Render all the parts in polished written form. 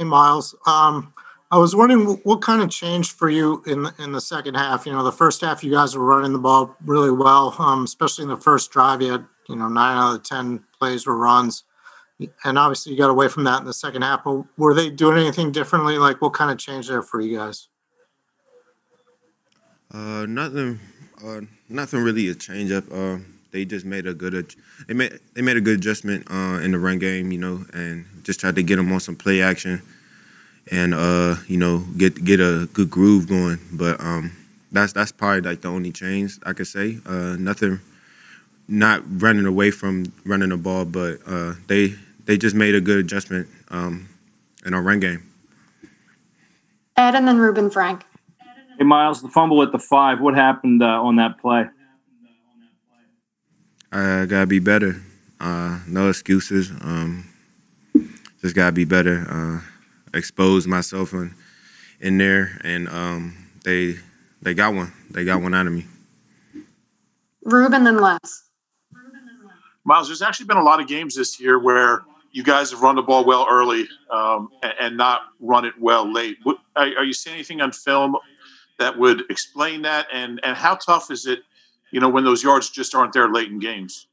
Hey, Miles. I was wondering what kind of change for you in the second half. You know, the first half you guys were running the ball really well, especially in the first drive. You had, 9 out of the 10 plays were runs, and obviously you got away from that in the second half. But were they doing anything differently? Like, what kind of change there for you guys? Nothing really a change up. They just made a good adjustment in the run game, and just tried to get them on some play action and get a good groove going. But that's probably like the only change I could say. Nothing, not running away from running the ball, but they just made a good adjustment in our run game. Ed and then Ruben Frank. Hey, Miles, the fumble at the 5, what happened on that play? I got to be better. No excuses. Just got to be better. Expose myself in there, and they got one. They got one out of me. Ruben and Les. Miles, there's actually been a lot of games this year where you guys have run the ball well early and not run it well late. Are you seeing anything on film that would explain that? And how tough is it, when those yards just aren't there late in games?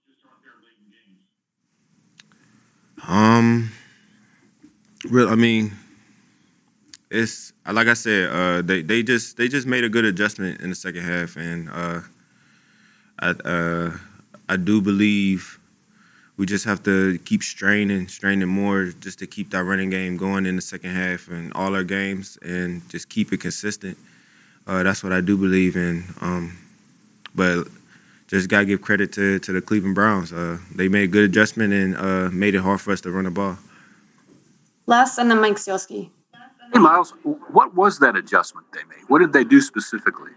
It's like I said, they just made a good adjustment in the second half, and I do believe we just have to keep straining more just to keep that running game going in the second half and all our games, and just keep it consistent. That's what I do believe in. But just got to give credit to the Cleveland Browns. They made a good adjustment and made it hard for us to run the ball. Les and then Mike Sielski. Hey, Miles, what was that adjustment they made? What did they do specifically?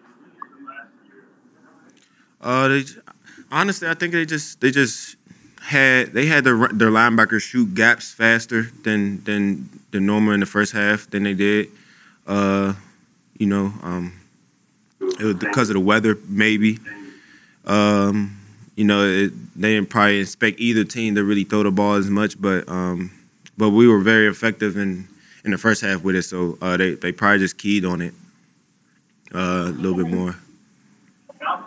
Honestly, I think they had their linebackers shoot gaps faster than normal in the first half than they did. It was because of the weather, maybe. They didn't probably expect either team to really throw the ball as much, but we were very effective in the first half with it, so they probably just keyed on it a little bit more.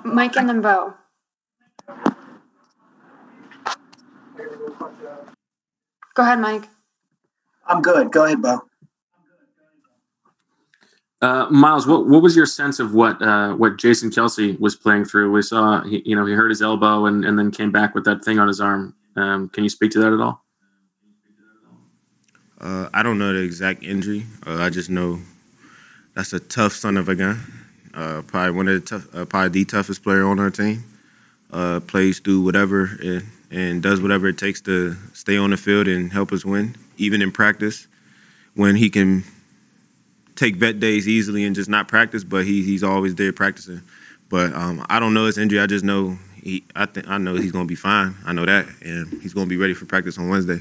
Mike and then Bo. Go ahead, Mike. I'm good. Go ahead, Bo. Miles, what was your sense of what Jason Kelsey was playing through? We saw he hurt his elbow and then came back with that thing on his arm. Can you speak to that at all? I don't know the exact injury. I just know that's a tough son of a gun. Probably one of the probably the toughest player on our team. Plays through whatever and does whatever it takes to stay on the field and help us win, even in practice when he can. Take vet days easily and just not practice, but he's always there practicing. But I don't know his injury. I just know I know he's going to be fine. I know that, and he's going to be ready for practice on Wednesday.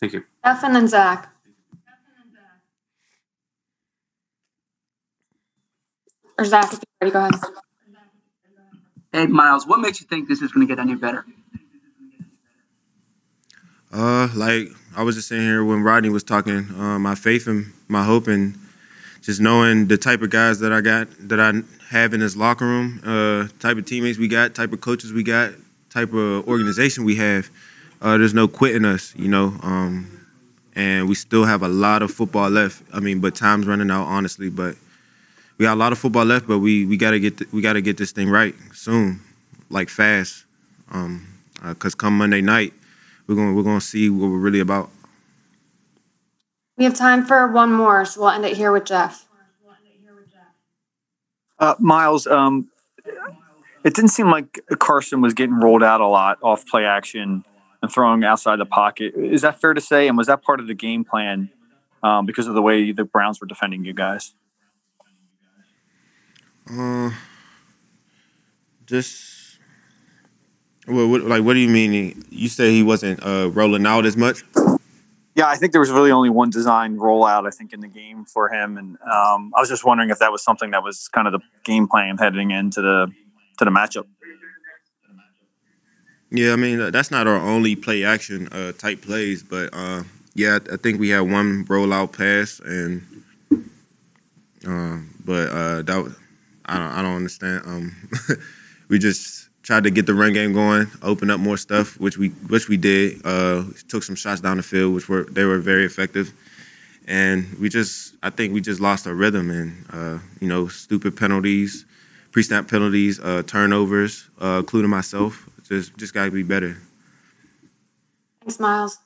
Thank you. Jeff and then Zach. Or Zach, if you're ready, go ahead. Hey, Miles, what makes you think this is going to get any better? Like I was just sitting here when Rodney was talking, my faith and my hope and just knowing the type of guys that I have in this locker room, type of teammates we got, type of coaches we got, type of organization we have. There's no quitting us, and we still have a lot of football left. But time's running out, honestly. But we got a lot of football left, but we gotta get this thing right soon, like fast, 'cause come Monday night. We're going to see what we're really about. We have time for one more, so we'll end it here with Jeff. Miles, it didn't seem like Carson was getting rolled out a lot off play action and throwing outside the pocket. Is that fair to say? And was that part of the game plan because of the way the Browns were defending you guys? Well, what do you mean? You say he wasn't rolling out as much? Yeah, I think there was really only one design rollout, I think, in the game for him, and I was just wondering if that was something that was kind of the game plan heading into the matchup. Yeah, that's not our only play action type plays, but Yeah, I think we had one rollout pass, and but that I don't understand. We just tried to get the run game going, open up more stuff, which we did. Took some shots down the field, which were very effective, and I think we just lost our rhythm, and stupid penalties, pre-snap penalties, turnovers, including myself. Just got to be better. Thanks, Miles.